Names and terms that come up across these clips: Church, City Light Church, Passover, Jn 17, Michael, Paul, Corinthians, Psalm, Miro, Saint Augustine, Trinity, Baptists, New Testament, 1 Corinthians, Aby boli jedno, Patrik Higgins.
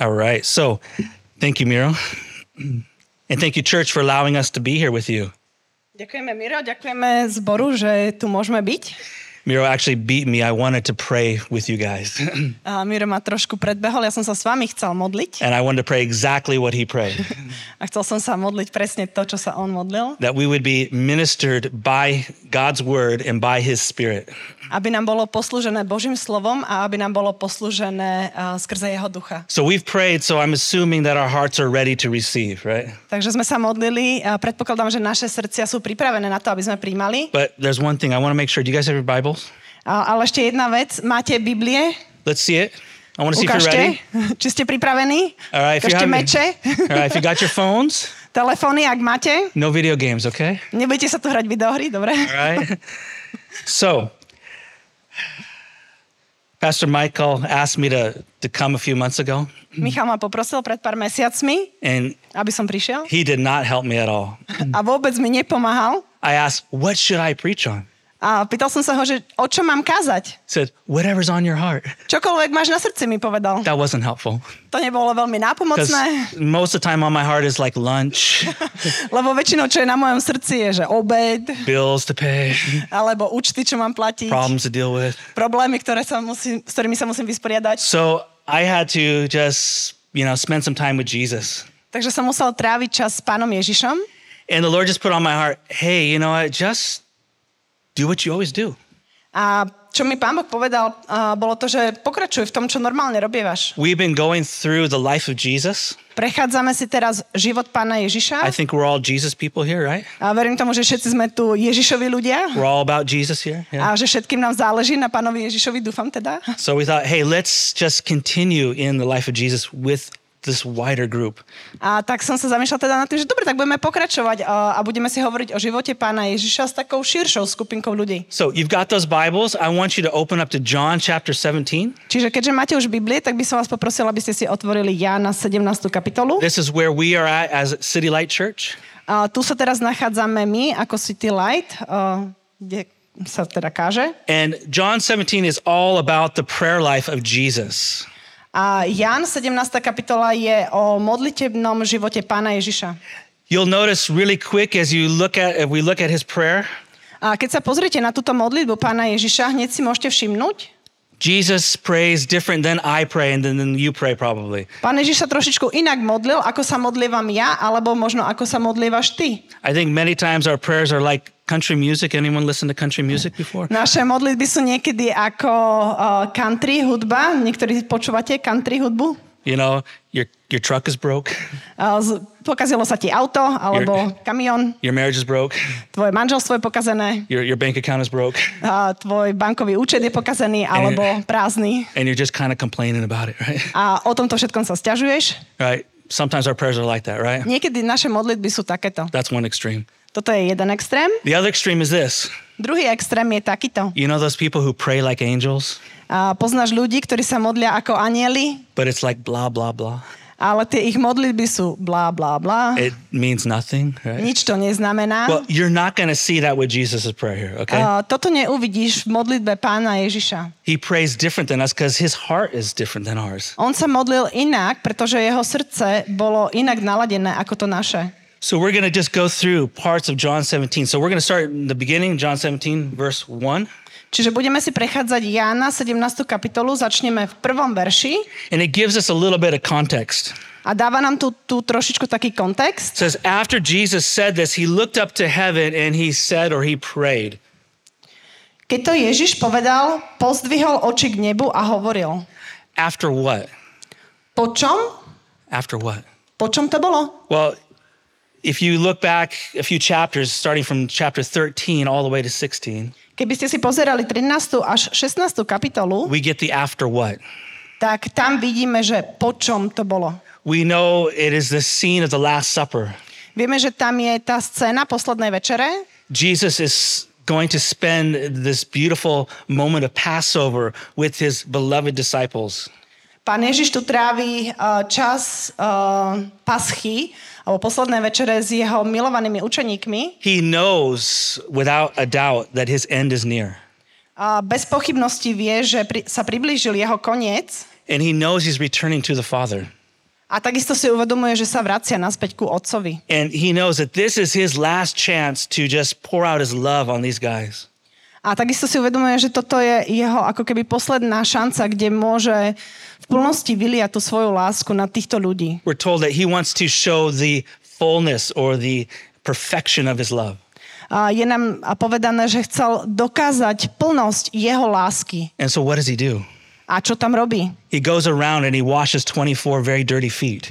All right. So thank you, Miro. And thank you, Church, for allowing us to be here with you. Ďakujeme, Miro. Ďakujeme zboru, že tu môžeme byť. Miro actually beat me. I wanted to pray with you guys. Miro ma trošku predbehol. Ja som sa s vami chcel modliť. And I wanted to pray exactly what he prayed. A chcel som sa modliť presne to, čo sa on modlil. That we would be ministered by God's word and by his spirit. Aby nám bolo poslúžené Božím slovom a aby nám bolo poslúžené skrze jeho ducha. So we've prayed, so I'm assuming that our hearts are ready to receive, right? Takže sme sa modlili a predpokladám, že naše srdcia sú pripravené na to, aby sme prijímali. But there's one thing I want to make sure. Do you guys have your Bible? Ale ešte jedna vec. Máte Biblie? Let's see it. I want to see if you're ready. Či ste pripravení? All right, if you have meče. All right, if you got your phones. Telefóny, ak máte. No video games, okay? Nebudete sa tu hrať videohry, dobre? All right. So, Pastor Michael asked me to come a few months ago. Michal ma poprosil pred pár mesiacmi, aby som prišiel. He did not help me at all. A vôbec mi nepomáhal. I asked, what should I preach on? A pýtal som sa ho, že o čom mám kázať. Said, whatever's on your heart. Čokoľvek máš na srdci, mi povedal. That wasn't helpful. To nebolo veľmi nápomocné. Most of the time on my heart is like lunch. Lebo väčšinou, čo je na mojom srdci, je, že obed. Bills to pay. Alebo účty, čo mám platiť. Problems to deal with. Problémy, s ktorými sa musím vysporiadať. So I had to just, spend some time with Jesus. Takže som musel tráviť čas s Pánom Ježišom. And the Lord just put on my heart, hey, just do what you always do. A čo mi Pán Boh povedal, bolo to, že pokračuj v tom, čo normálne robívaš. We've been going through the life of Jesus. Prechádzame si teraz život Pána Ježiša. I think we're all Jesus people here, right? A verím tomu, že všetci sme tu Ježišovi ľudia. We're all about Jesus here. Yeah. A že všetkým nám záleží na Pánovi Ježišovi, dúfam teda. So we thought, hey, let's just continue in the life of Jesus with this wider group. A tak som sa zamýšľal teda nad tým, že dobre, tak budeme pokračovať a budeme si hovoriť o živote Pána Ježiša s takou širšou skupinkou ľudí. So you've got those Bibles. I want you to open up to John chapter 17. Čiže keďže máte už Biblie, tak by som vás poprosil, aby ste si otvorili Jána 17. kapitolu. This is where we are at as City Light Church. Tu sa teraz nachádzame my ako City Light, kde sa teda káže. And John 17 is all about the prayer life of Jesus. A Ján 17. kapitola je o modlitebnom živote Pána Ježiša. You'll notice really quick if we look at his prayer. A keď sa pozriete na túto modlitbu Pána Ježiša, hneď si môžete všimnúť. Jesus prays different than I pray and than you pray probably. Pán Ježiš sa trošičku inak modlil, ako sa modlievam ja, alebo možno ako sa modlievaš ty. I think many times our prayers are like country music. Anyone listen to country music before? Naše modlitby sú niekedy ako country hudba. Niektorí počúvate country hudbu? Your truck is broke. Pokazilo sa ti auto alebo kamión. Your marriage is broke. Tvoje manželstvo je pokazené. Your bank account is broke. Tvoj bankový účet je pokazený alebo prázdny. And you're just kind of complaining about it, right? A o tomto všetkom sa sťažuješ? Right. Sometimes our prayers are like that, right? Niekedy naše modlitby sú takéto. That's one extreme. Toto je jeden extrém. The other extreme is this. Druhý extrém je takýto. You know those people who pray like angels? Poznáš ľudí, ktorí sa modlia ako anjeli? But it's like blah blah blah. Ale tie ich modlitby sú blah blah blah. It means nothing, right? Nič to neznamená. Well, you're not going to see that with Jesus' prayer here, okay? Toto neuvidíš v modlitbe Pána Ježiša. He prays different than us because his heart is different than ours. On sa modlil inak, pretože jeho srdce bolo inak naladené ako to naše. So we're going to just go through parts of John 17. So we're going to start in the beginning, John 17, verse 1. Čiže budeme si prechádzať Jána 17. kapitolu, začneme v prvom verši. And it gives us a little bit of context. A dáva nám tu trošičku taký kontext. Says after Jesus said this, he looked up to heaven and he said or he prayed. Keď to Ježiš povedal, pozdvihol oči k nebu a hovoril. After what? Po čom? After what? Po čom to bolo? Well, if you look back a few chapters, starting from chapter 13 all the way to 16. Keby ste si pozerali 13. až 16. kapitolu. We get the after what. Tak tam vidíme, že po čom to bolo. We know it is the scene of the Last Supper. Vieme, že tam je tá scéna poslednej večere. Jesus is going to spend this beautiful moment of Passover with his beloved disciples. Pán Ježiš tu trávi čas paschy, alebo posledné večere s jeho milovanými učeníkmi. He knows without a doubt that his end is near. Bez pochybnosti vie, že sa priblížil jeho koniec. And he knows he's returning to the Father. A takisto si uvedomuje, že sa vracia naspäť ku otcovi. And he knows that this is his last chance to just pour out his love on these guys. A takisto si uvedomuje, že toto je jeho ako keby posledná šanca, kde môže v plnosti vyliať tú svoju lásku na týchto ľudí. We're told that he wants to show the fullness or the perfection of his love. A je nám povedané, že chcel dokázať plnosť jeho lásky. And so what does he do? A čo tam robí? He goes around and he washes 24 very dirty feet.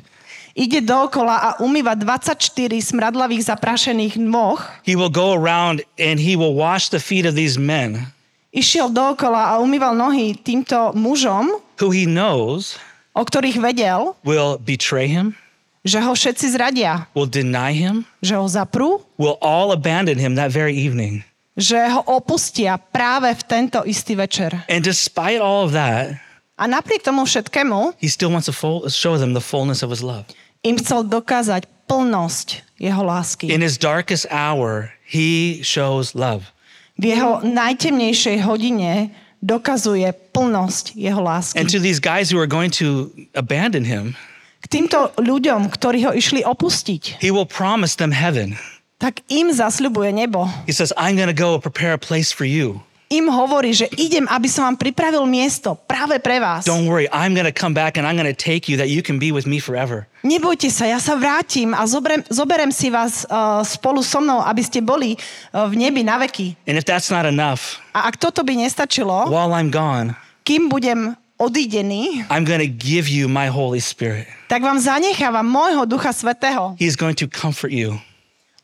Ide dookola a umýva 24 smradlavých zaprašených nôh. He will go around and he will wash the feet of these men. Išiel dookola a umýval nohy týmto mužom, who he knows, o ktorých vedel, will betray him, že ho všetci zradia, will deny him, že ho zaprú, will all abandon him that very evening. Že ho opustia práve v tento istý večer. And despite all of that, a napriek tomu všetkému, he still wants to show them the fullness of his love. Im chcel dokázať plnosť jeho lásky. In his darkest hour, he shows love. V jeho najtemnejšej hodine dokazuje plnosť jeho lásky. And to these guys who are going to abandon him, k týmto ľuďom, ktorí ho išli opustiť, he will promise them heaven. Tak im zasľubuje nebo. He says, I'm going to go prepare a place for you. Im hovorí, že idem, aby som vám pripravil miesto práve pre vás. Don't worry, I'm going to come back and I'm going to take you that you can be with me forever. Nebojte sa, ja sa vrátim a zoberem si vás spolu so mnou, aby ste boli v nebi na veky. And if that's not enough. A ak toto by nestačilo, while I'm gone, kým budem odídený, I'm going to give you my Holy Spirit. Tak vám zanechávam môjho Ducha Svätého. He's going to comfort you.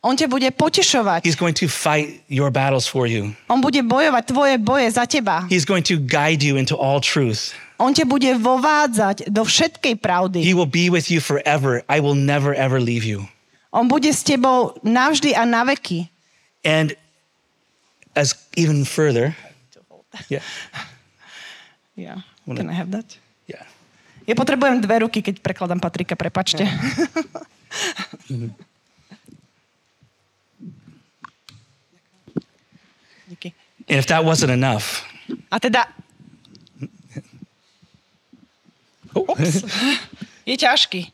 On ťa bude potešovať. He's going to fight your battles for you. On bude bojovať tvoje boje za teba. He's going to guide you into all truth. On ťa bude vovádzať do všetkej pravdy. He will be with you forever. I will never ever leave you. On bude s tebou navždy a na veky. And as even further. Yeah. Yeah. Can I have that? Yeah. Ja potrebujem dve ruky, keď prekladám Patrika, prepáčte. Yeah. And if that wasn't enough. A teda oops. Je ťažký.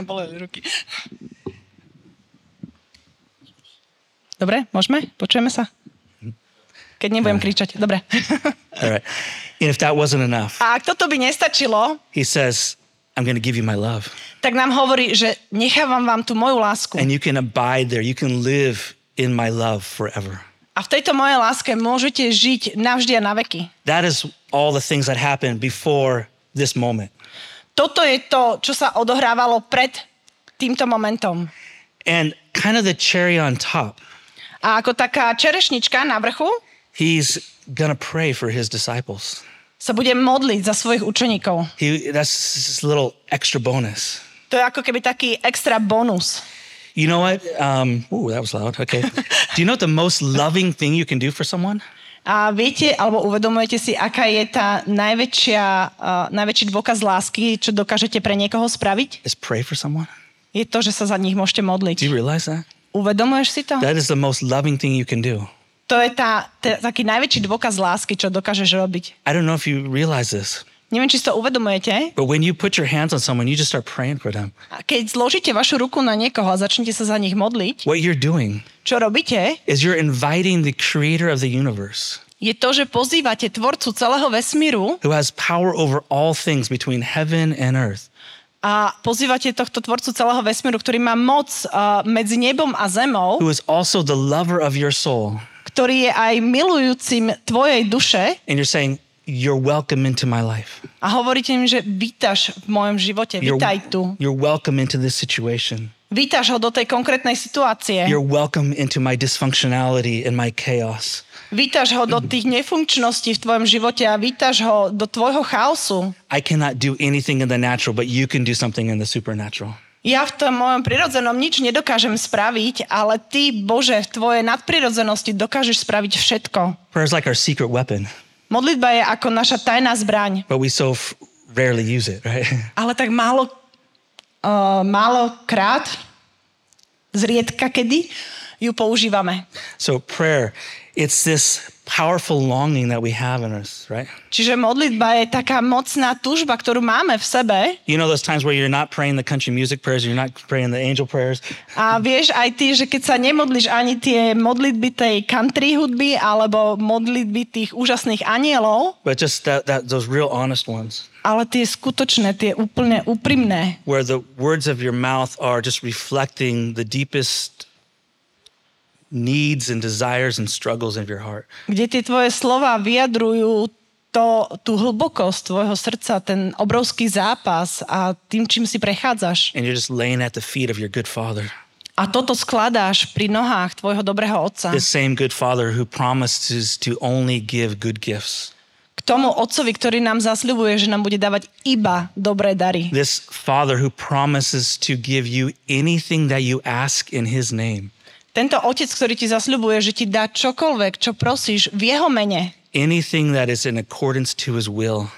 Mám boleli ruky. Dobre, môžeme? Počujeme sa? Keď nebudem kričať. Dobre. All right. And if that wasn't enough. A ak toto by nestačilo, he says, I'm going to give you my love. Tak nám hovorí, že nechávam vám tú moju lásku. And you can abide there. You can live in my love forever. A v tejto mojej láske môžete žiť navždy a na veky. That is all the things that happened before this moment. Toto je to, čo sa odohrávalo pred týmto momentom. And kind of the cherry on top. A ako taká čerešnička na vrchu, he's gonna pray for his disciples. Sa bude modliť za svojich učeníkov. That's this little extra bonus. To je ako keby taký extra bonus. You know what? That was loud. Okay. Do you know what the most loving thing you can do for someone? A viete, alebo uvedomujete si, aká je tá najväčší dôkaz lásky, čo dokážete pre niekoho spraviť? Is pray for someone? Je to, že sa za nich môžete modliť. Do you realize that? Uvedomuješ si to? That is the most loving thing you can do. To je taký najväčší dôkaz lásky, čo dokážeš robiť. I don't know if you realize this. Neviem, či si to uvedomujete. But when you put your hands on someone, you just start praying for them. A keď zložíte vašu ruku na niekoho a začnete sa za nich modliť, what you're doing, čo robíte, is you're inviting the creator of the universe. Je to, že pozývate tvorcu celého vesmíru, who has power over all things between heaven and earth. A pozývate tohto tvorcu celého vesmíru, ktorý má moc medzi nebom a zemou, who is also the lover of your soul. Ktorý je aj milujúcim tvojej duše. And you're saying, you're welcome into my life. A hovoríte im, že vítaš v mojom živote, vítaj tu. You're welcome into this situation. Vítaš ho do tej konkrétnej situácie. You're welcome into my dysfunctionality and my chaos. Vítaš ho do tých nefunkčností v tvojom živote a vítaš ho do tvojho chaosu. I cannot do anything in the natural, but you can do something in the supernatural. Ja v tom mojom prirodzenom nič nedokážem spraviť, ale ty, Bože, v tvojej nadprirodzenosti dokážeš spraviť všetko. Prayer is like our secret weapon. Modlitba je ako naša tajná zbraň. But we so rarely use it, right? Ale tak málo krát, zriedka kedy ju používame. So prayer, it's this powerful longing that we have in us, right? Čiže modlitba je taká mocná túžba, ktorú máme v sebe. You know those times where you're not praying the country music prayers, you're not praying the angel prayers. A vieš aj ty, že keď sa nemodlíš ani tie modlitby tej country hudby alebo modlitby tých úžasných anielov. But just those real honest ones. Ale tie skutočné, tie úplne úprimné. Where the words of your mouth are just reflecting the deepest needs and desires and struggles of your heart. Kde tie tvoje slova vyjadrujú tú hlbokosť tvojho srdca, ten obrovský zápas a tým, čím si prechádzaš. And you're just laying at the feet of your good father. A toto skladáš pri nohách tvojho dobrého otca. The same good father who promises to only give good gifts. K tomu otcovi, ktorý nám zasľubuje, že nám bude dávať iba dobré dary. This father who promises to give you anything that you ask in his name. Tento otec, ktorý ti zasľubuje, že ti dá čokoľvek, čo prosíš v jeho mene. Anything that is in accordance to his will.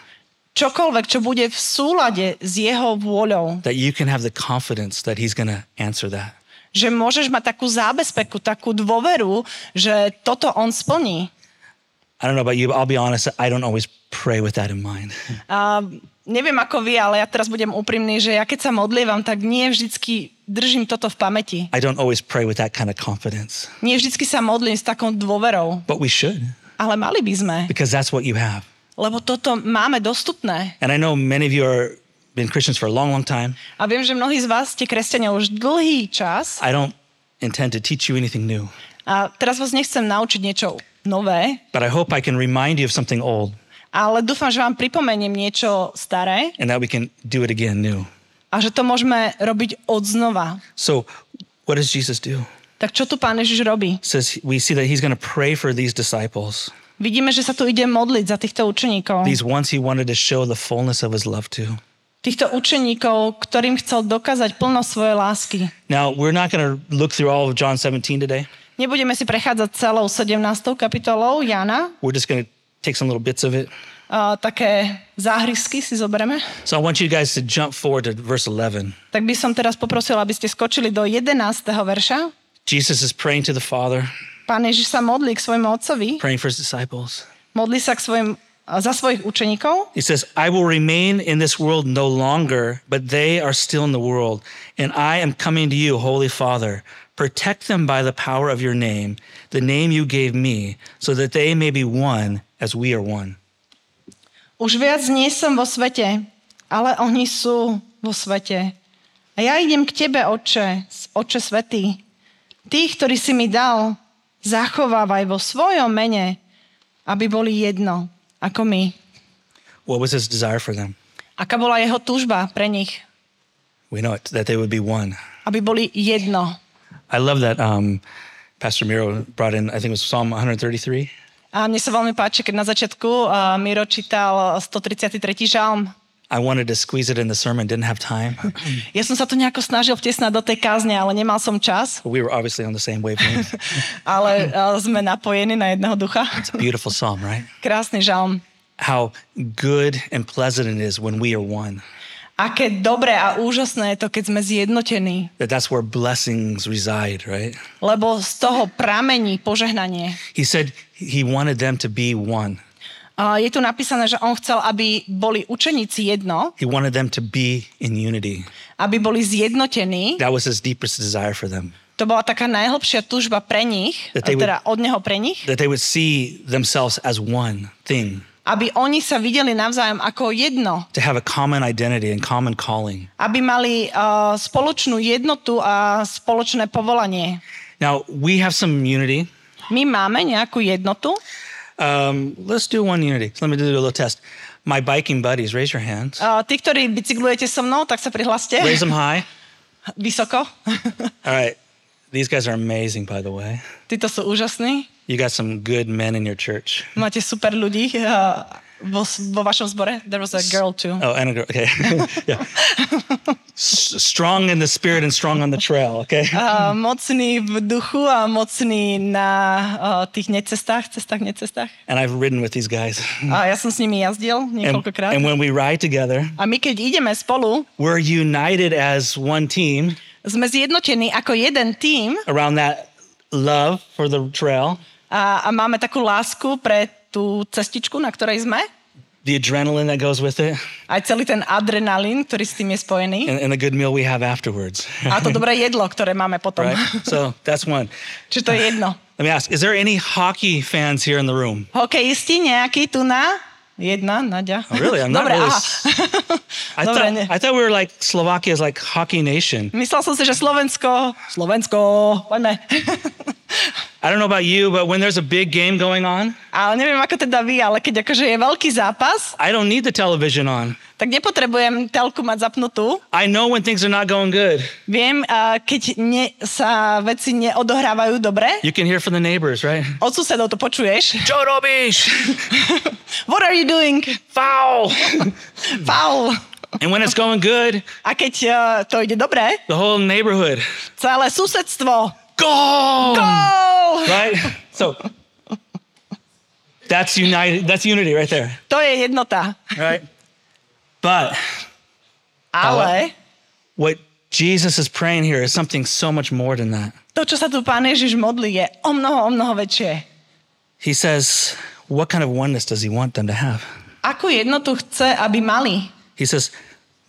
Čokoľvek, čo bude v súlade s jeho vôľou. That you can have the confidence that he's going to answer that. Že môžeš mať takú zábezpeku, takú dôveru, že toto on splní. I don't know about you, but I'll be honest, I don't always pray with that in mind. Neviem ako vy, ale ja teraz budem úprimný, že ja keď sa modlievam, tak nie vždycky držím toto v pamäti. I don't always pray with that kind of confidence. Nie vždycky sa modlím s takou dôverou. But we should. Ale mali by sme. Because that's what you have. Lebo toto máme dostupné. And I know many of you are been Christians for a long, long time. A viem, že mnohí z vás ste kresťania už dlhý čas. I don't intend to teach you anything new. A teraz vás nechcem naučiť niečo nové. But I hope I can remind you of something old. Ale dúfam, že vám pripomeniem niečo staré. And that we can do it again new. A že to môžeme robiť odznova. So, what does Jesus do? Tak čo tu Pán Ježiš robí? Says we see that he's going to pray for these disciples. Vidíme, že sa tu ide modliť za týchto učeníkov. These ones he wanted to show the fullness of his love to. Týchto učeníkov, ktorým chcel dokázať plnosť svojej lásky. Now, we're not going to look through all of John 17 today. Nebudeme si prechádzať celou 17. kapitolou Jana. We're just going to take some little bits of it. Také záhrysky si zoberieme. So I want you guys to jump forward to verse 11. Tak by som teraz poprosil, aby ste skočili do 11. verša. Jesus is praying to the Father. Pán Ježiš sa modlí k svojmu otcovi. Praying for his disciples. Modlí sa za svojich učeníkov. He says, I will remain in this world no longer, but they are still in the world, and I am coming to you, Holy Father. Protect them by the power of your name, the name you gave me, so that they may be one as we are one. Už viac nie som vo svete, ale oni sú vo svete. A ja idem k tebe, Otče, Otče svätý. Tých, ktorí si mi dal, zachovávaj vo svojom mene, aby boli jedno, ako my. What was his desire for them? Aká bola jeho túžba pre nich? We know it, that they would be one. Aby boli jedno. I love that Pastor Miro brought in, I think it was Psalm 133. A mne sa veľmi páči, keď na začiatku Miro čítal 133. žalm. I wanted to squeeze it in the sermon, didn't have time. Ja som sa to nejako snažil vtesnať do tej kázne, ale nemal som čas. We were obviously on the same wavelength. Ale sme napojení na jedného ducha. It's a beautiful psalm, right? Krásny žalm. How good and pleasant it is when we are one. Aké dobré a úžasné je to, keď sme zjednotení. That's where blessings reside, right? Lebo z toho pramení požehnanie. He said he wanted them to be one. Je tu napísané, že on chcel, aby boli učeníci jedno. He wanted them to be in unity. Aby boli zjednotení. That was his deepest desire for them. To bola taká najhlbšia túžba pre nich, teda od neho pre nich. That they would see themselves as one thing. Aby oni sa videli navzájom ako jedno. To have a common identity and common calling. Aby mali spoločnú jednotu a spoločné povolanie. Now we have some unity. My máme nejakú jednotu. Let's do one unity. Let me do a little test. My biking buddies, raise your hands. Tí, ktorí bicyklujete so mnou, tak sa prihláste. Raise them high. Vysoko. All right. These guys are amazing, by the way. Títo sú úžasní. You got some good men in your church. Máte super ľudí vo vašom zbore. There was a girl too. Oh, and a girl. Okay. Yeah. Strong in the spirit and strong on the trail, okay? Mocný v duchu a mocný na tých necestách. And I've ridden with these guys. A ja som s nimi jazdil niekoľkokrát. And when we ride together, a my keď ideme spolu, we're united as one team. Sme zjednotení ako jeden tím. Around that love for the trail. a máme takú lásku pre tú cestičku, na ktorej sme. The adrenaline that goes with it. Aj celý ten adrenalín, ktorý s tým je spojený. And the good meal we have afterwards. A to dobré jedlo, ktoré máme potom. Right? So that's one. Čiže to je jedno. Let me ask, is there any hockey fans here in the room? Hokejisti nejaký tu na? Jedna, Nadia. Oh, really? I'm not Dobre, really... I thought we were like, Slovakia is like hockey nation. Myslel som si, že Slovensko, poďme. I don't know about you, but when there's a big game going on, ale neviem ako teda vy, ale keď akože je veľký zápas, I don't need the television on. Tak nepotrebujem telku mať zapnutú. I know when things are not going good. Viem, keď sa veci neodohrávajú dobre. You can hear from the neighbors, right? Od susedov to počuješ. Čo robíš? What are you doing? Foul. Foul. And when it's going good, a keď to ide dobre, the whole neighborhood. Celé susedstvo. Goal! Goal! Right? So that's united, that's unity right there. To je jednota. Right? But ale what Jesus is praying here is something so much more than that. To, čo sa tu Pán Ježiš modlí, je o mnoho väčšie. He says, what kind of oneness does he want them to have? Akú jednotu chce, aby mali? He says,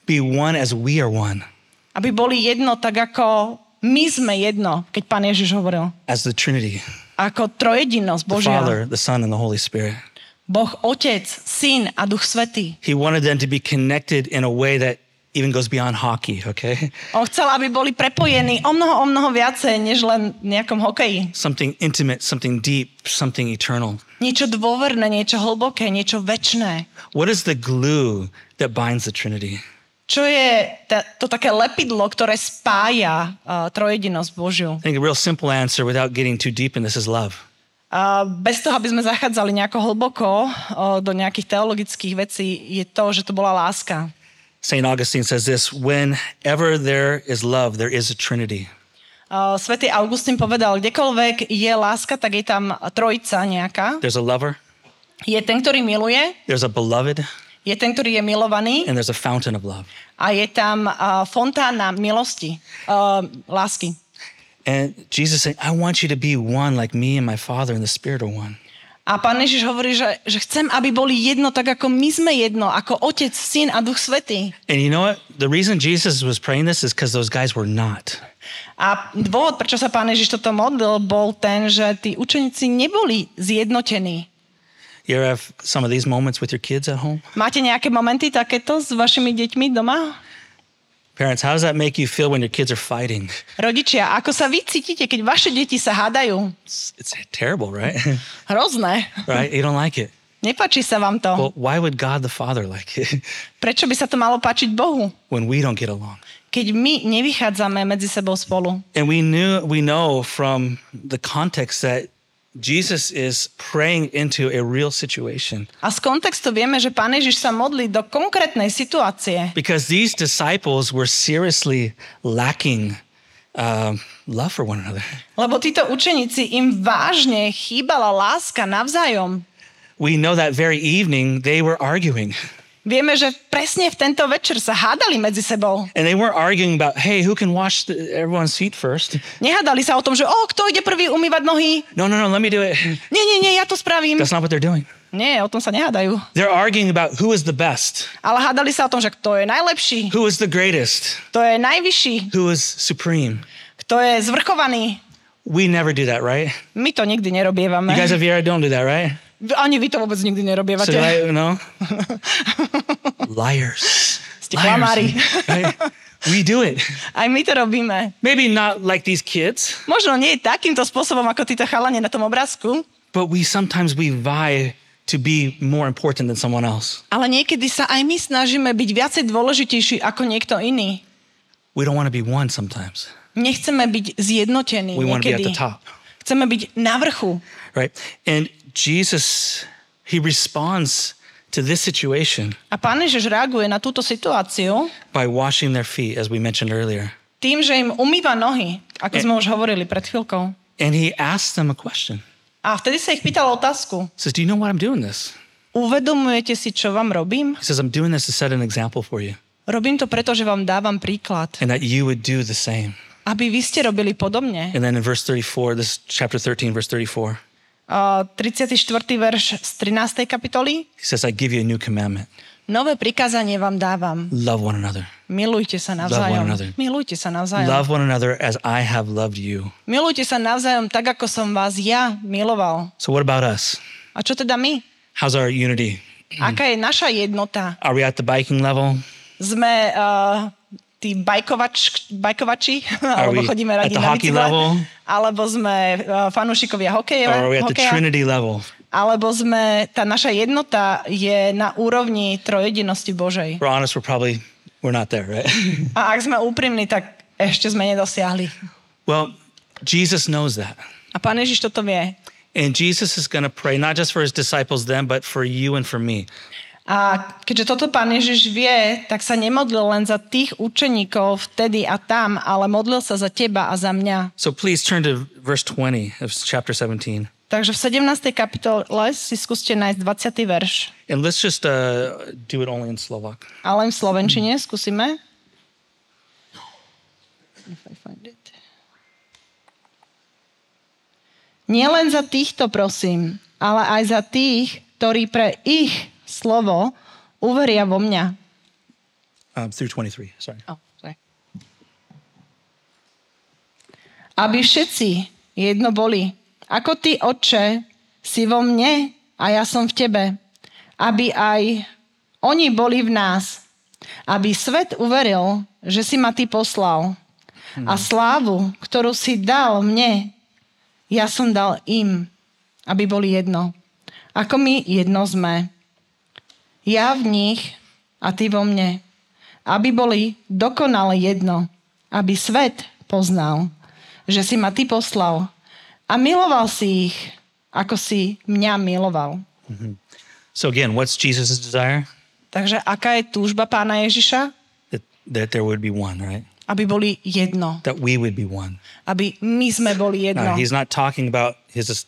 be one as we are one. Aby boli jedno tak ako my sme jedno, keď Pán Ježiš hovoril. As the Trinity. Ako trojedinosť Božia. The Father, the Son and the Holy Spirit. Boh Otec, Syn a Duch Svätý. He wanted them to be connected in a way that even goes beyond hockey, okay? On chcel, aby boli prepojení o mnoho viacej, než len nejakom hokeji. Something intimate, something deep, something eternal. Niečo dôverné, niečo hlboké, niečo večné. What is the glue that binds the Trinity? Čo je to také lepidlo, ktoré spája trojedinosť Božiu? I think a real simple answer without getting too deep in this is love. Bez toho, aby sme zachádzali nejako hlboko do nejakých teologických vecí, je to, že to bola láska. Saint Augustine says this, whenever there is love, there is a Trinity. Svätý Augustín povedal, kdekoľvek je láska, tak je tam trojica nejaká. There's a lover. Je ten, ktorý miluje. There's a beloved. Je ten, ktorý je milovaný. And there's a fountain of love. A je tam fontána milosti, lásky. And Jesus said, I want you to be one like me and my Father and the Spirit are one. A Pán Ježiš hovorí, že chcem, aby boli jedno tak ako my sme jedno, ako Otec, Syn a Duch Svätý. And you know what? The reason Jesus was praying this is because those guys were not. A dôvod, prečo sa Pán Ježiš toto modlil, bol ten, že tí učeníci neboli zjednotení. You ever have some of these moments with your kids at home? Máte nejaké momenty takéto s vašimi deťmi doma? Parents, how does that make you feel when your kids are fighting? Rodičia, ako sa vy cítite, keď vaše deti sa hádajú? It's terrible, right? Hrozné. Right? You don't like it. Nepáči sa vám to. Well, why would God the Father like it? Prečo by sa to malo páčiť Bohu? When we don't get along. Keď my nevychádzame medzi sebou spolu. And we know from the context that Jesus is praying into a real situation. A z kontextu vieme, že Pán Ježiš sa modlí do konkrétnej situácie. Because these disciples were seriously lacking love for one another. Lebo títo učeníci, im vážne chýbala láska navzájom. We know that very evening they were arguing. Vieme, že presne v tento večer sa hádali medzi sebou. And they were arguing about, hey, who can wash everyone's feet first? Nehádali sa o tom, že kto ide prvý umývať nohy? No, let me do it. Nie, ja to spravím. That's not what they're doing. Nie, o tom sa nehádajú. They're arguing about who is the best. Ale hádali sa o tom, že kto je najlepší. Who is the greatest? Kto je najvyšší? Who is supreme? Kto je zvrchovaný? We never do that, right? My to nikdy nerobievame. You guys have ever don't do that, right? Ani vy to vôbec nikdy nerobievate. No? Liars. Ste klamári. Right? We do it. Aj my to robíme. Maybe not like these kids. Možno nie takýmto spôsobom, ako títo chalani na tom obrázku. But sometimes we vie to be more important than someone else. Ale niekedy sa aj my snažíme byť viacej dôležitejší ako niekto iný. We don't want to be one sometimes. Nechceme byť zjednotení niekedy. We want to be at the top. Chceme byť na vrchu. Right? And Jesus, he responds to this situation. A Pán Ježiš reaguje na túto situáciu by washing their feet, as we mentioned earlier. Tým, že im umýva nohy, ako sme už hovorili pred chvíľkou. And he asks them a question. A vtedy sa ich pýtal otázku. He says, do you know why I'm doing this? Uvedomujete si, čo vám robím? He says, I'm doing this to set an example for you. Robím to preto, že vám dávam príklad. And that you would do the same. Aby vy ste robili podobne. And then in verse 34, this chapter 13, verse 34. 34. verš z 13. kapitoly. He says, I give you a new commandment. Nové prikázanie vám dávam. Love one another. Milujte sa navzájom. Milujte sa navzájom. Love one another as I have loved you. Milujte sa navzájom tak, ako som vás ja miloval. So what about us? A čo teda my? How's our unity? Aká je naša jednota? Are we at the biking level? Sme tí bajkovači, alebo chodíme radi na bicykle. Alebo sme fanúšikovia hokeja. Or are we at the Trinity level? Alebo sme, tá naša jednota je na úrovni trojedinosti Božej. We're honest, we're not there, right? A ak sme úprimní, tak ešte sme nedosiahli. Well, Jesus knows that. A Pán Ježiš toto vie. And Jesus is going to pray not just for his disciples then, but for you and for me. A keďže toto Pán Ježiš vie, tak sa nemodlil len za tých učeníkov vtedy a tam, ale modlil sa za teba a za mňa. So please turn to verse 20 of chapter 17. Takže v 17. kapitole si skúste nájsť 20. verš. And let's just do it only in Slovak. Ale v slovenčine skúsime. If I find it. Nie len za týchto prosím, ale aj za tých, ktorí pre ich slovo uveria vo mňa. Through 23, sorry. Oh, sorry. Aby všetci jedno boli. Ako ty, Otče, si vo mne a ja som v tebe, aby aj oni boli v nás, aby svet uveril, že si ma ty poslal. A slávu, ktorú si dal mne, ja som dal im, aby boli jedno. Ako my jedno sme. Ja v nich a ty vo mne. Aby boli dokonale jedno. Aby svet poznal, že si ma ty poslal. A miloval si ich, ako si mňa miloval. Mm-hmm. So again, what's Jesus' desire? Takže aká je túžba Pána Ježiša? That there would be one, right? Aby boli jedno. That we would be one. Aby my sme boli jedno. No, he's not talking about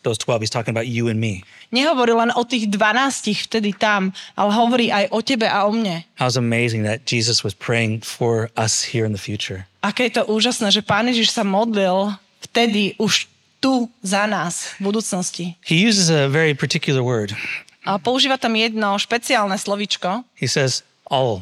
those 12, he's talking about you and me. Nehovorí len o tých 12 vtedy tam, ale hovorí aj o tebe a o mne. How's amazing that Jesus was praying for us here in the future. Aké je to úžasné, že Pán Ježiš sa modlil vtedy už tu za nás v budúcnosti. He uses a very particular word. A používa tam jedno špeciálne slovíčko. He says all.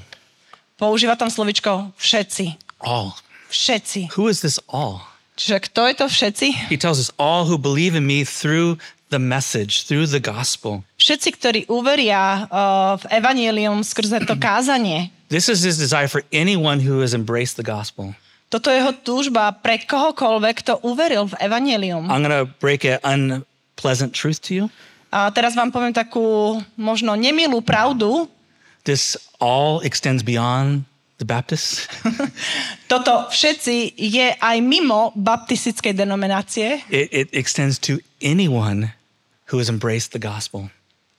Používa tam slovíčko všetci. All. Všetci. Who is this all? Čiže kto je to všetci? He tells us all who believe in me through the message, through the gospel. Všetci, ktorí uveria v evanjelium skrze to kázanie. This is his desire for anyone who has embraced the gospel. Toto je jeho túžba pre kohokoľvek, kto uveril v evanjelium. I'm going to break an unpleasant truth to you. A teraz vám poviem takú možno nemilú pravdu. This all extends beyond the Baptists. Toto všetci je aj mimo baptistickej denominácie. It extends to anyone who has embraced the gospel.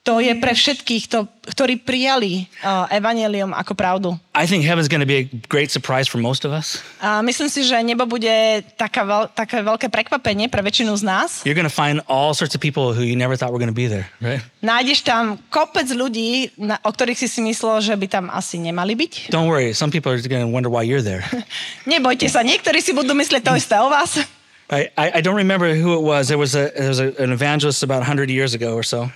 To je pre všetkých, ktorí prijali evanjelium ako pravdu. I think heaven's going to be a great surprise for most of us. Myslím si, že nebo bude také veľké prekvapenie pre väčšinu z nás. You're going to find all sorts of people who you never thought were going to be there, right? Nájdeš tam kopec ľudí, o ktorých si myslel, že by tam asi nemali byť. Don't worry, some people are going to wonder why you're there. Nebojte sa, niektorí si budú myslieť to isté o vás. I don't remember who it was. There was an evangelist about 100 years ago or so.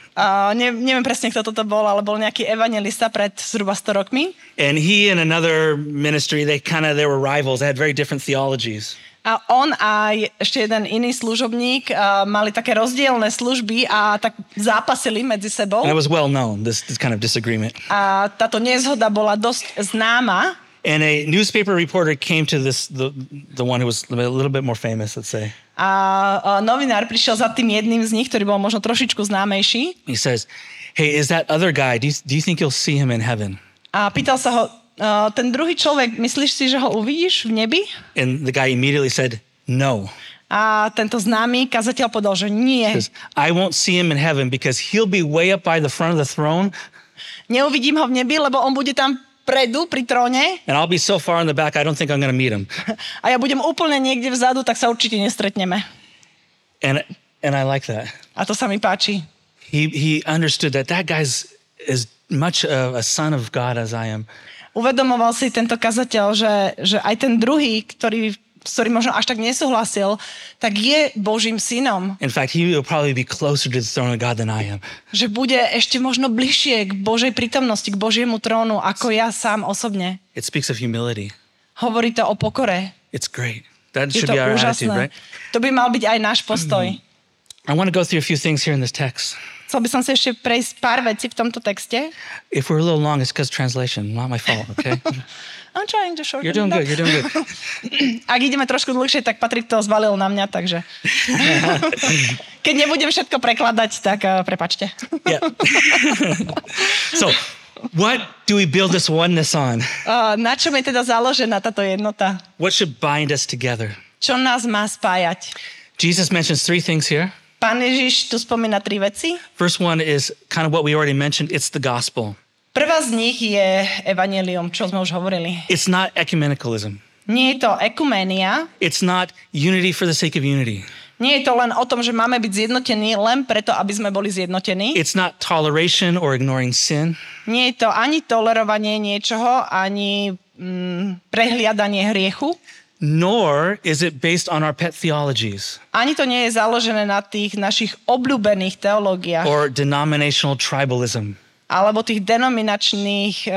Neviem presne, kto toto bol, ale bol nejaký evangelista pred zhruba 100 rokmi. And he and another ministry, they were rivals. They had very different theologies. A on a ešte jeden iný služobník mali také rozdielne služby a tak zápasili medzi sebou. And it was well known, this kind of disagreement. A táto nezhoda bola dosť známa. And a newspaper reporter came to the one who was a little bit more famous, let's say. A novinár prišiel za tým jedným z nich, ktorý bol možno trošičku známejší. He says, "Hey, is that other guy? Do you think you'll see him in heaven?" A pýtal sa ho ten druhý človek, myslíš si, že ho uvidíš v nebi? And the guy immediately said, "No." A tento známy kazateľ povedal, že nie. He says, "I won't see him in heaven because he'll be way up by the front of the throne." Neuvidím ho v nebi, lebo on bude tam predu pri tróne. And I'll be so far in the back I don't think I'm going to meet him. A ja budem úplne niekde vzadu, tak sa určite nestretneme. And I like that. A to sa mi páči. He understood that guy is as much a son of God as I am. Uvedomoval si tento kazateľ, že aj ten druhý, ktorý s ktorým možno až tak nesúhlasil, tak je Božím synom. In fact, he will probably be closer to the throne of God than I am. Že bude ešte možno bližšie k Božej prítomnosti, k Božiemu trónu, ako ja sám osobne. It speaks of humility. Hovorí to o pokore. It's great. That should be our attitude, right? To by mal byť aj náš postoj. I want to go through a few things here in this text. Chcel by som si ešte prejsť pár vecí v tomto texte. If we're a little long, it's because translation, not my fault, okay? I'm trying to shorten it. You're doing good. Ak ideme trošku dlhšie, tak Patrik to zvalil na mňa, takže... Keď nebudem všetko prekladať, tak prepáčte. Yeah. So, what do we build this oneness on? Na čom je teda založená táto jednota? What should bind us together? Čo nás má spájať? Jesus mentions three things here. Pán Ježiš tu spomína tri veci. First one is kind of what we already mentioned, it's the gospel. Prvá z nich je evanjelium, čo sme už hovorili. It's not ecumenicalism. Nie je to ekuménia. It's not unity for the sake of unity. Nie je to len o tom, že máme byť zjednotení len preto, aby sme boli zjednotení. It's not toleration or ignoring sin. Nie je to ani tolerovanie niečoho, ani prehliadanie hriechu. Nor is it based on our pet theologies. Ani to nie je založené na tých našich obľúbených teológiách. Or denominational tribalism. Alebo tých denominačných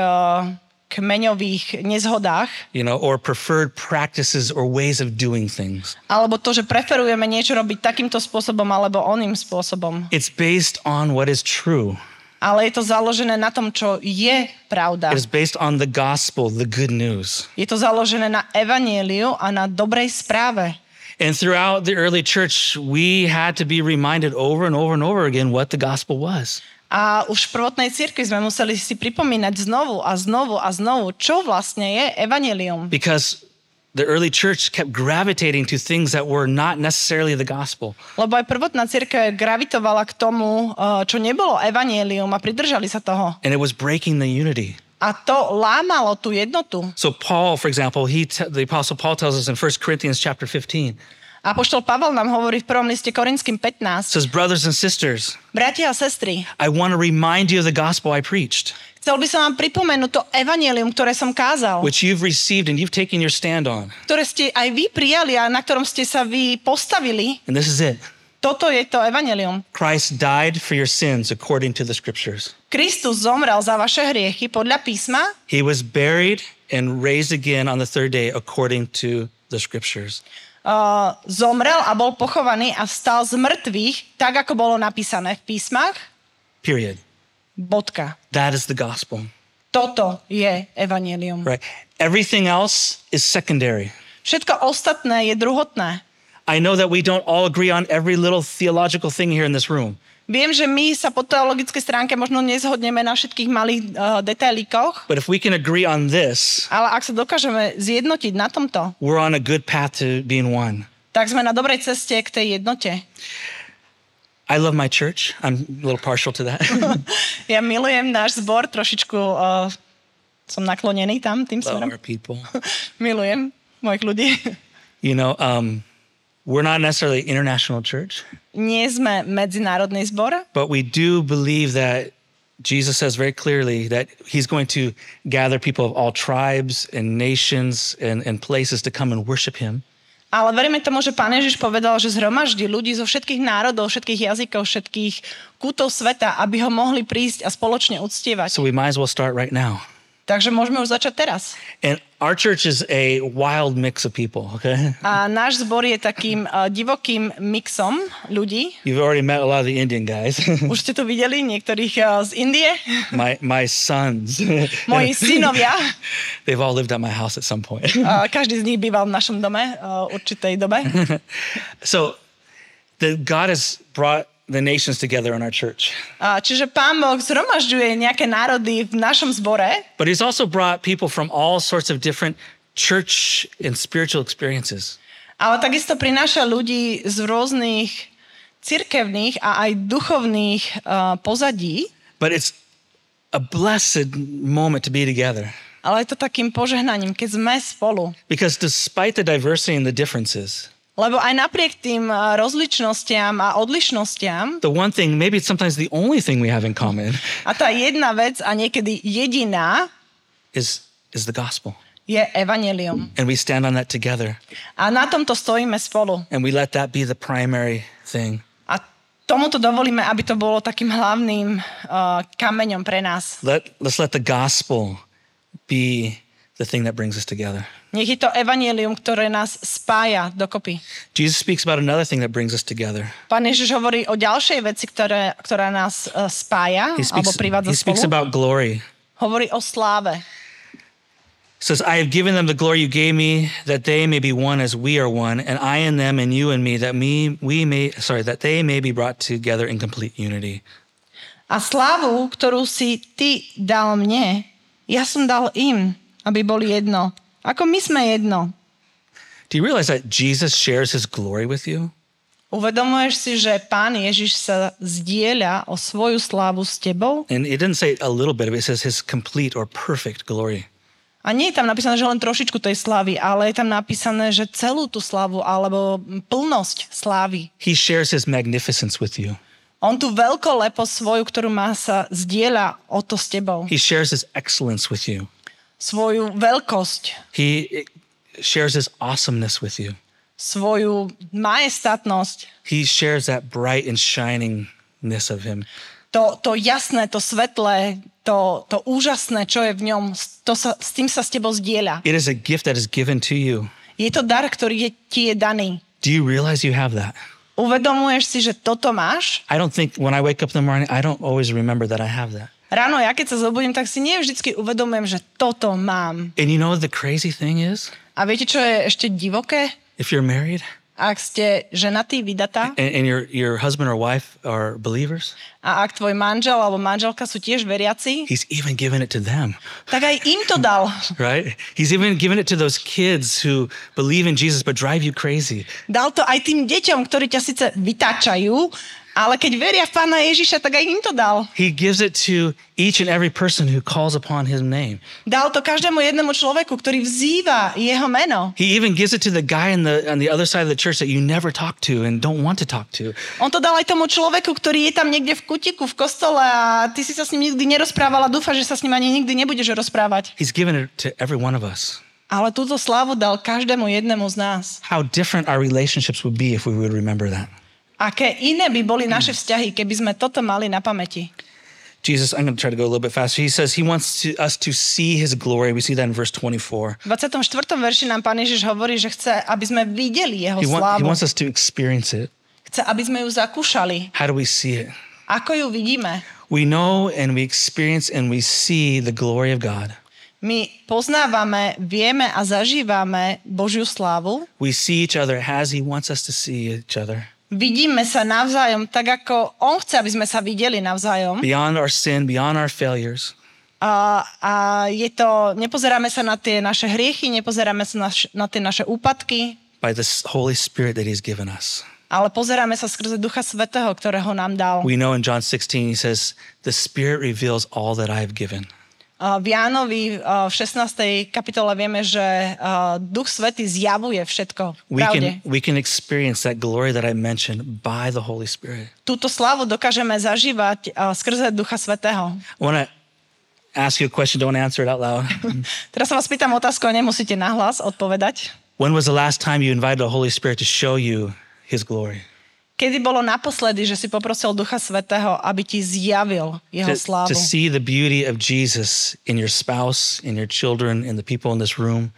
kmeňových nezhodách. You know, or preferred practices or ways of doing things. Alebo to, že preferujeme niečo robiť takýmto spôsobom alebo oným spôsobom. It's based on what is true. Ale je to založené na tom, čo je pravda. It is based on the gospel, the good news. Je to založené na evanjeliu a na dobrej správe. And throughout the early church, we had to be reminded over and over and over again what the gospel was. A už v prvotnej cirkvi sme museli si pripomínať znovu a znovu a znovu, čo vlastne je evanjelium. Because the early church kept gravitating to things that were not necessarily the gospel. Lebo aj prvotná cirkev gravitovala k tomu, čo nebolo evanjelium a pridržali sa toho. And it was breaking the unity. A to lámalo tú jednotu. So Paul, for example, the apostle Paul tells us in 1 Corinthians chapter 15. Apoštol Pavel nám hovorí v prvom liste Korinským 15. Says, brothers and sisters, bratia a sestry, I want to remind you of the gospel I preached. Chcel by som vám pripomenúť to evanjelium, ktoré som kázal. Which you've received and you've taken your stand on. Ktoré ste aj vy prijali a na ktorom ste sa vy postavili. And this is it. Toto je to evanjelium. Christ died for your sins according to the scriptures. Kristus zomrel za vaše hriechy podľa písma. He was buried and raised again on the third day according to the scriptures. Zomrel a bol pochovaný a vstal z mŕtvych, tak ako bolo napísané v písmach. Period. Bodka. That is the gospel. Toto je evanjelium. Right. Everything else is secondary. Všetko ostatné je druhotné. I know that we don't all agree on every little theological thing here in this room. Viem, že my sa po teologickej stránke možno nezhodneme na všetkých malých detailíkoch. But if we can agree on this, ale ak sa dokážeme zjednotiť na tomto, we're on a good path to being one. Tak sme na dobrej ceste k tej jednote. I love my church. I'm a little partial to that. Ja milujem náš zbor, trošičku som naklonený tam tým smerom. Love our people. Milujem mojich ľudí. You know, we're not necessarily an international church. Nie sme medzinárodný zbor. But we do believe that Jesus says very clearly that he's going to gather people of all tribes and nations and places to come and worship him. Ale veríme tomu, že Pán Ježiš povedal, že zhromaždí ľudí zo všetkých národov, všetkých jazykov, všetkých kútov sveta, aby ho mohli prísť a spoločne uctievať. So we might as well start right now. Takže môžeme už začať teraz. And our church is a wild mix of people, okay? A náš zbor je takým divokým mixom ľudí. You've already met a lot of the Indian guys. Už ste tu videli niektorých z Indie? My sons. Moji synovia. They've all lived at my house at some point. Každý z nich býval v našom dome určitej dobe. So, God has brought the nations together in our church. Čiže Pán Boh zhromažďuje nejaké národy v našom zbore. But he's also brought people from all sorts of different church and spiritual experiences. Ale takisto prináša ľudí z rôznych cirkevných a aj duchovných pozadí. But it's a blessed moment to be together. Ale je to takým požehnaním, keď sme spolu. Because despite the diversity and the differences, lebo aj napriek tým rozličnostiam a odlišnostiam, the one thing, maybe it's sometimes the only thing we have in common. A tá jedna vec a niekedy jediná is the gospel. je evanjelium. And we stand on that together. A na tomto stojíme spolu. And we let that be the primary thing. A tomuto dovolíme, aby to bolo takým hlavným kameňom pre nás. Let's let the gospel be the thing that brings us together. Nech je to evanjelium, ktoré nás spája dokopy. Jesus speaks about another thing that brings us together. Pán Ježiš hovorí o ďalšej veci, ktorá nás spája alebo privádza spolu. He speaks about glory. Hovorí o sláve. It says, I have given them the glory you gave me, that they may be one as we are one, and I in them and you in me, that they may be brought together in complete unity. A slávu, ktorú si ty dal mne, ja som dal im, aby boli jedno. Ako my sme jedno. Do you realize that Jesus shares his glory with you? Uvedomuješ si, že Pán Ježiš sa zdieľa o svoju slávu s tebou? And it didn't say a little bit, it says his complete or perfect glory. A nie je tam napísané, že len trošičku tej slávy, ale je tam napísané, že celú tú slávu alebo plnosť slávy. He shares his magnificence with you. On tú veľkoleposť svoju, ktorú má, sa zdieľa o to s tebou. He shares his excellence with you. Svoju veľkosť. He shares his awesomeness with you. Svoju majestátnosť. He shares that bright and shiningness of him. To jasné, to svetlé, to úžasné, čo je v ňom, s tým sa s tebou zdieľa. It is a gift that is given to you. Je to dar, ktorý ti je daný. Do you realize you have that? Uvedomuješ si, že toto máš? I don't think when I wake up in the morning, I don't always remember that I have that. Ráno, ja keď sa zobudím, tak si nie vždycky uvedomujem, že toto mám. And you know what the crazy thing is? A viete, čo je ešte divoké? If you're married, ak ste ženatí, vydatá, and your husband or wife are believers, a ak tvoj manžel alebo manželka sú tiež veriaci, he's even given it to them. Tak aj im to dal. Right? He's even given it to those kids who believe in Jesus but drive you crazy. Dal to aj tým deťom, ktorí ťa síce vytáčajú, ale keď veria v Pána Ježiša, tak aj im to dal. He gives it to each and every person who calls upon his name. Dal to každému jednému človeku, ktorý vzýva jeho meno. He even gives it to the guy on the other side of the church that you never talk to and don't want to talk to. On to dal aj tomu človeku, ktorý je tam niekde v kutiku v kostole a ty si sa s ním nikdy nerozprávala, dúfa, že sa s ním ani nikdy nebudeš rozprávať. He's given it to every one of us. Ale túto slávu dal každému jednému z nás. How different our relationships would be if we would remember that. Aké iné by boli naše vzťahy, keby sme toto mali na pamäti. Jesus, I'm going to try to go a little bit faster. He says he wants us to see his glory. We see that in verse 24. V 24. verši nám Pán Ježiš hovorí, že chce, aby sme videli jeho slávu. He wants us to experience it. Chce, aby sme ju zakúšali. How do we see it? Ako ju vidíme? We know and we experience and we see the glory of God. My poznávame, vieme a zažívame Božiu slávu. We see each other as he wants us to see each other. Vidíme sa navzájom tak, ako on chce, aby sme sa videli navzájom. Beyond our sin, beyond our failures. A je to, nepozeráme sa na tie naše hriechy, nepozeráme sa na tie naše úpadky. By the Holy Spirit that he's given us. Ale pozeráme sa skrze Ducha Svätého, ktorého nám dal. We know in John 16 he says, the Spirit reveals all that I have given. V Jánovi v 16. kapitole vieme, že Duch Svätý zjavuje všetko. We can experience that glory that I mentioned by the Holy Spirit. Túto slávu dokážeme zažívať skrze Ducha Svätého. I want to ask you a question, don't answer it out loud. Teraz sa vás pýtam otázku, nemusíte nahlas odpovedať. When was the last time you invited the Holy Spirit to show you his glory? Kedy bolo naposledy, že si poprosil Ducha Svätého, aby ti zjavil jeho slávu? To see the beauty of Jesus in your spouse, in your children, in the people in this room.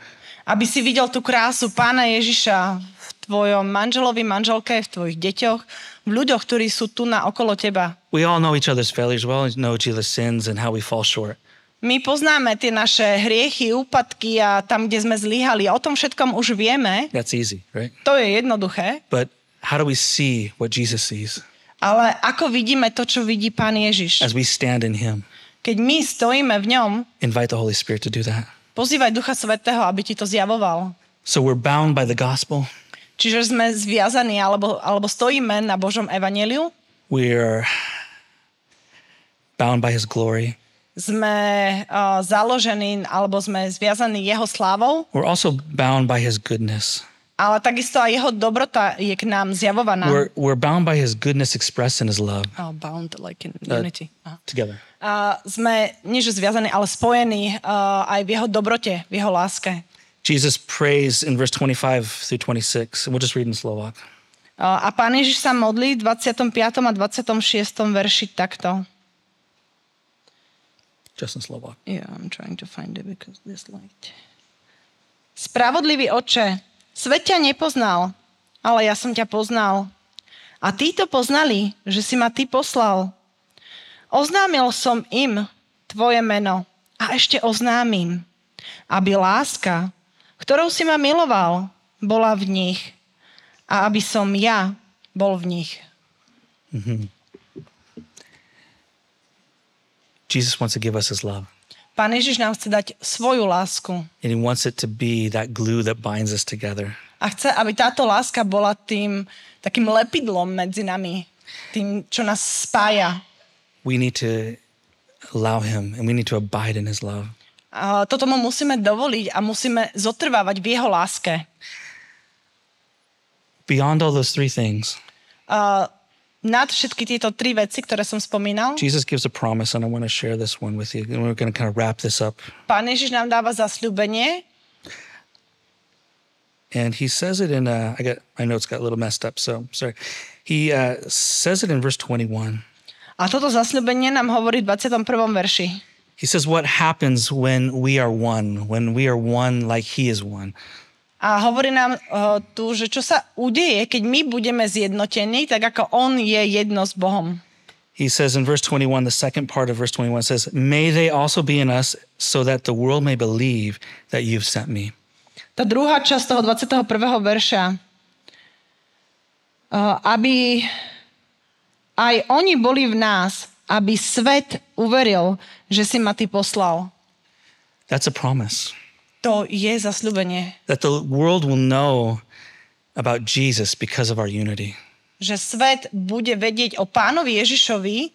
Aby si videl tú krásu Pána Ježiša v tvojom manželovi, manželke, v tvojich deťoch, v ľuďoch, ktorí sú tu na okolo teba. We all know each other's failures, we all know each other's sins and how we fall short. My poznáme tie naše hriechy, úpadky a tam, kde sme zlyhali. O tom všetkom už vieme. That's easy, right? To je jednoduché. But how do we see what Jesus sees? Ale ako vidíme to, čo vidí Pán Ježiš? As we stand in him. Keď my stojíme v ňom, invite the Holy Spirit to do that. Pozývaj Ducha Svätého, aby ti to zjavoval. So we're bound by the gospel. Čiže sme zviazaní alebo stojíme na Božom evanjeliu. We're bound by his glory. Sme založení alebo sme zviazaní jeho slávou. We're also bound by his goodness. Ale takisto aj jeho dobrota je k nám zjavovaná. We're bound by his goodness expressed in his love. Oh, bound like in unity. Together. Sme nieže zviazaní, ale spojení aj v jeho dobrote, v jeho láske. Jesus prays in verse 25 through 26. And we'll just read in Slovak. A Pán Ježiš sa modlí v 25. a 26. verši takto. Just in Slovak. Yeah, I'm trying to find it because this light. Spravodlivý Otče, svet ťa nepoznal, ale ja som ťa poznal. A títo poznali, že si ma ty poslal. Oznámil som im tvoje meno a ešte oznámim, aby láska, ktorou si ma miloval, bola v nich a aby som ja bol v nich. Mm-hmm. Jesus wants to give us his love. Pán Ježiš nám chce dať svoju lásku. And he wants it to be that glue that binds us together. A chce, aby táto láska bola tým takým lepidlom medzi nami, tým, čo nás spája. We need to allow him and we need to abide in his love. A toto mu musíme dovoliť a musíme zotrvávať v jeho láske. Beyond all those three things. Nad všetky tieto tri veci, ktoré som spomínal. Jesus gives a promise and I want to share this one with you. And we're going to kind of wrap this up. Pán Ježiš nám dáva zasľúbenie. And he says it in I know it's got a little messed up, so sorry. He says it in verse 21. A toto zasľúbenie nám hovorí v 21. verši. He says what happens when we are one like he is one. A hovorí nám tu, že čo sa udeje, keď my budeme zjednotení, tak ako on je jedno s Bohom. He says in verse 21, the second part of verse 21 says, may they also be in us so that the world may believe that you've sent me. Tá druhá časť toho 21. verša. Aby aj oni boli v nás, aby svet uveril, že si ma ty poslal. That's a promise. To je zasľúbenie. That the world will know about Jesus because of our unity. Že svet bude vedieť o Pánovi Ježišovi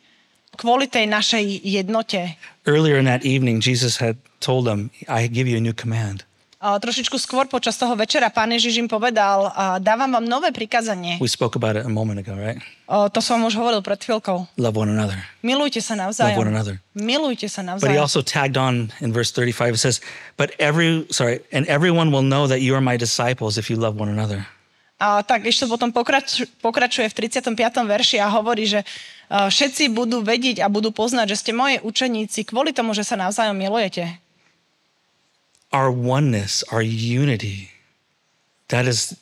kvôli tej našej jednote. Earlier in that evening Jesus had told them, I give you a new command. Trošičku skôr počas toho večera Pán Ježiš im povedal, dávam vám nové prikázanie. We spoke about it a moment ago, right? To som už hovoril pred chvíľkou. Love one another. Milujte sa navzájom. Love one another. Milujte sa navzájom. But he also tagged on in verse 35, it says, and everyone will know that you are my disciples if you love one another. A tak ešte potom pokračuje v 35. verši a hovorí, že všetci budú vedieť a budú poznať, že ste moje učeníci kvôli tomu, že sa navzájom milujete. Our oneness, our unity, that is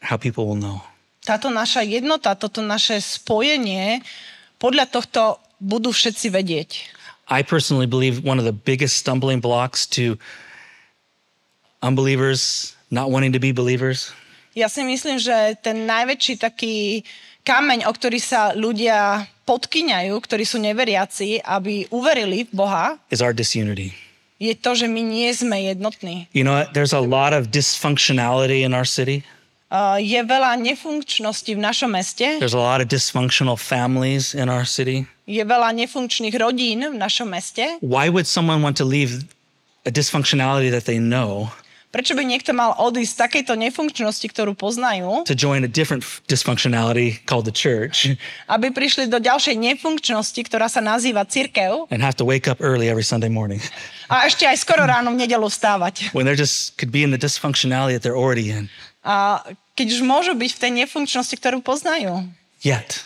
how people will know. Táto naša jednota, toto naše spojenie, podľa tohto budú všetci vedieť. I personally believe one of the biggest stumbling blocks to unbelievers not wanting to be believers. Ja si myslím, že ten najväčší taký kameň, o ktorý sa ľudia podkyňajú, ktorí sú neveriaci, aby uverili v Boha, is our disunity. Je to, že my nie sme jednotní. You know, there's a lot of dysfunctionality in our city. Je veľa nefunkčnosti v našom meste. There's a lot of dysfunctional families in our city. Je veľa nefunkčných rodín v našom meste. Why would someone want to leave a dysfunctionality that they know? Prečo by niekto mal odísť z takejto nefunkčnosti, ktorú poznajú? To join a different dysfunctionality called the church. Aby prišli do ďalšej nefunkčnosti, ktorá sa nazýva cirkev. And have to wake up early every Sunday morning. A ešte aj skoro ráno v nedeľu vstávať. When they just could be in the dysfunctionality that they're already in. A keď už môžu byť v tej nefunkčnosti, ktorú poznajú. Yet.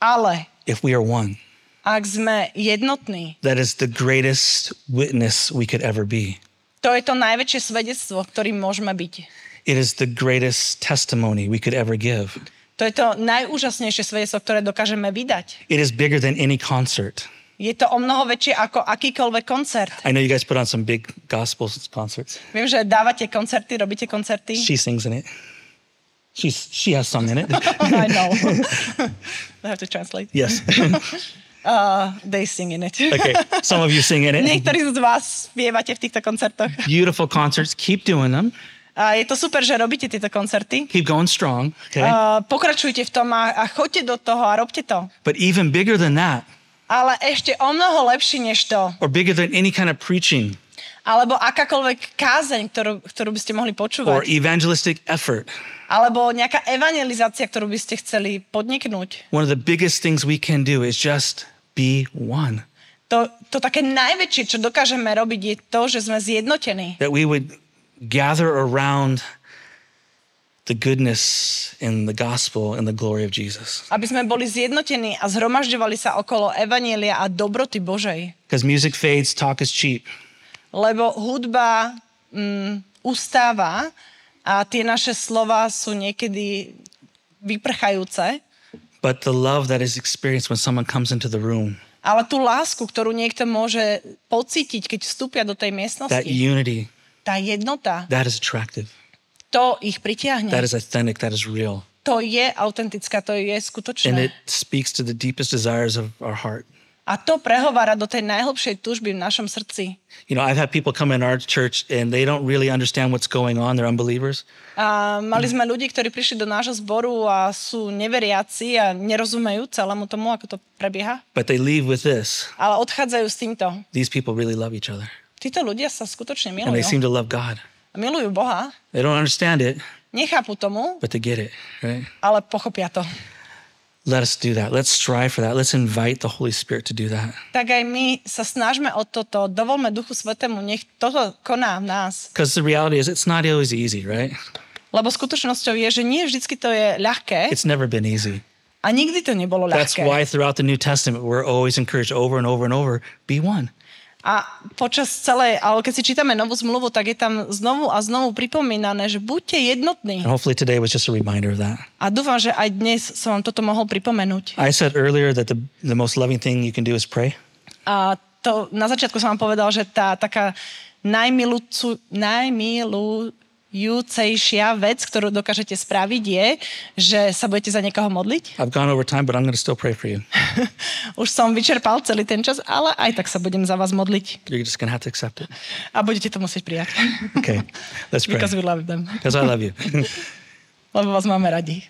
Ale. If we are one. Ak sme jednotní. That is the greatest witness we could ever be. To je to najväčšie svedectvo, ktorým môžeme byť. It is the greatest testimony we could ever give. To je to najúžasnejšie svedectvo, ktoré dokážeme vydať. It is bigger than any concert. Je to o mnoho väčšie ako akýkoľvek koncert. I know you guys put on some big gospel concerts. Viem, že dávate koncerty, robíte koncerty. She sings in it. She has sung in it. I know. I have to translate. Yes. They sing in it. Okay, some of you sing in it. Niektorí z vás spievate v týchto koncertoch. Beautiful concerts, keep doing them. Je to super, že robíte tieto koncerty. Keep going strong, okay? Pokračujte v tom a choďte do toho a robte to. But even bigger than that. Ale ešte o mnoho lepšie než to. Or bigger than any kind of preaching. alebo akákoľvek kázeň, ktorú by ste mohli počúvať. Or evangelistic effort. Alebo nejaká evangelizácia, ktorú by ste chceli podniknúť. One of the biggest things we can do is just be one. To také najväčšie, čo dokážeme robiť, je to, že sme zjednotení. That we would gather around the goodness in the gospel and the glory of Jesus. Aby sme boli zjednotení a zhromažďovali sa okolo evanjelia a dobroty Božej. Because music fades, talk is cheap. Lebo hudba ustáva a tie naše slova sú niekedy vyprchajúce. But the love that is experienced when someone comes into the room. Ale tú lásku, ktorú niekto môže pocítiť, keď vstúpia do tej miestnosti. That unity. Tá jednota. That is attractive. To ich pritiahne. That is authentic, that is real. To je autentická, to je skutočné. And it speaks to the deepest desires of our heart. A to prehovára do tej najhlbšej túžby v našom srdci. You know, I've had people come in our church and they don't really understand what's going on, they're unbelievers. A mali sme ľudí, ktorí prišli do nášho zboru a sú neveriaci a nerozumejú celému tomu, ako to prebieha. But they leave with this. Ale odchádzajú s týmto. These people really love each other. Títo ľudia sa skutočne milujú. And they seem to love God. A milujú Boha. They don't understand it. Nechápu tomu. But they get it, right? Ale pochopia to. Let us do that. Let's strive for that. Let's invite the Holy Spirit to do that. Tak aj my sa snažme o toto. Dovolme Duchu Svätému, nech toto koná v nás. Because the reality is it's not always easy, right? Lebo skutočnosťou je, že nie vždycky to je ľahké. It's never been easy. A nikdy to nebolo ľahké. That's why throughout the New Testament we're always encouraged over and over and over, be one. A počas celej, ale keď si čítame Novú zmluvu, tak je tam znovu a znovu pripomínané, že buďte jednotní. A dúfam, že aj dnes som vám toto mohol pripomenúť. I said earlier that the most loving thing you can do is pray. A to na začiatku som vám povedal, že tá taká najmilujúcejšia vec, ktorú dokážete spraviť, je, že sa budete za niekoho modliť. I've gone over time, but I'm going to still pray for you. Už som vyčerpal celý ten čas, ale aj tak sa budem za vás modliť. You're just going to have to accept it. A budete to musieť prijať. Okay, let's pray. Because we love them. Because I love you. Lebo vás máme radi.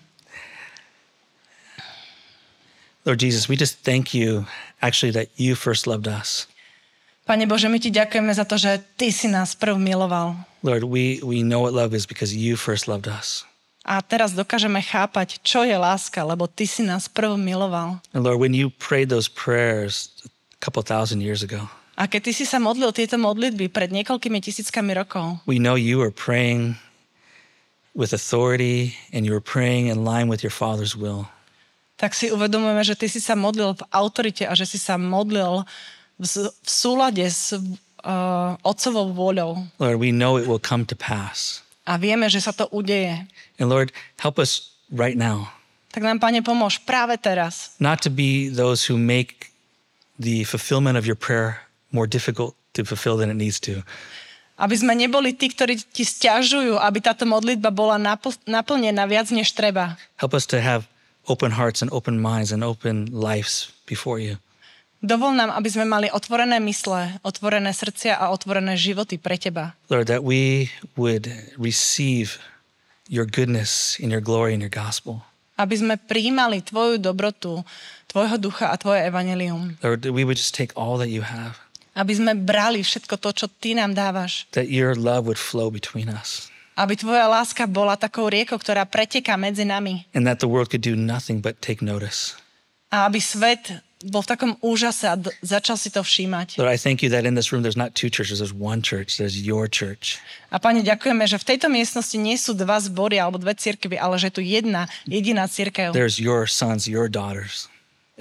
Lord Jesus, we just thank you actually that you first loved us. Pane Bože, my ti ďakujeme za to, že ty si nás prv miloval. Lord, we know what love is because you first loved us. A teraz dokážeme chápať, čo je láska, lebo ty si nás prv miloval. And Lord, when you prayed those prayers a couple thousand years ago. A keď ty si sa modlil tieto modlitby pred niekoľkými tisíckami rokov. We know you were praying with authority and you were praying in line with your Father's will. Tak si uvedomujeme, že ty si sa modlil v autorite a že si sa modlil v súlade s Otcovou vôľou. Lord, we know it will come to pass. A vieme, že sa to udeje. And Lord, help us right now. Tak nám, Pane, pomôž práve teraz. Not to be those who make the fulfillment of your prayer more difficult to fulfill than it needs to. Aby sme neboli tí, ktorí ti sťažujú, aby táto modlitba bola naplnená viac než treba. Help us to have open hearts and open minds and open lives before you. Dovol nám, aby sme mali otvorené mysle, otvorené srdcia a otvorené životy pre teba. Lord, that we would receive your goodness and your glory and your gospel. Aby sme prijímali tvoju dobrotu, tvojho ducha a tvoje evanjelium. Lord, that we would just take all that you have. Aby sme brali všetko to, čo ty nám dávaš. That your love would flow between us. Aby tvoja láska bola takou riekou, ktorá preteká medzi nami. And that the world could do nothing but take notice. A aby svet bol v takom úžase a začal si to všímať. Lord, I thank you that in this room there's not two churches, there's one church, there's your church. A Pane, ďakujeme, že v tejto miestnosti nie sú dva zbory alebo dve cirkvi, ale že je tu jedna jediná cirkev. There's your sons, your daughters.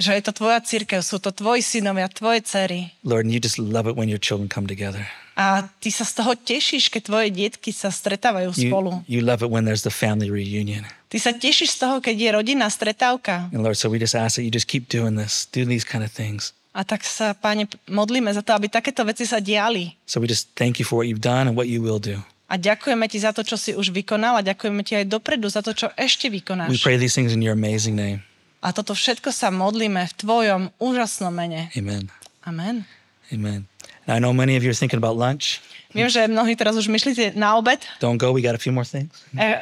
Že je to tvoja cirkev, sú to tvoji synovia, tvoje dcery. Lord, you just love it when your children come together. A ty sa z toho tešíš, keď tvoje dietky sa stretávajú spolu. You love it when there's the family reunion. Ty sa tešíš z toho, keď je rodinná stretávka. And Lord, so we just ask that you just keep doing this, do these kind of things. A tak sa, Pane, modlíme za to, aby takéto veci sa diali. So we just thank you for what you've done and what you will do. A ďakujeme ti za to, čo si už vykonal, a ďakujeme ti aj dopredu za to, čo ešte vykonáš. We pray these things in your amazing name. A toto všetko sa modlíme v tvojom úžasnom mene. Amen. Amen. Amen. I know many of you are thinking about lunch. Viem, že mnohí teraz už myslíte na obed. Don't go, we got a few more things.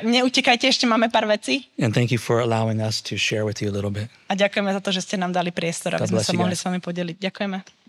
Neutekajte, ešte máme pár vecí. And thank you for allowing us to share with you a little bit. A ďakujeme za to, že ste nám dali priestor, aby sme sa mohli s vami podeliť. Ďakujeme.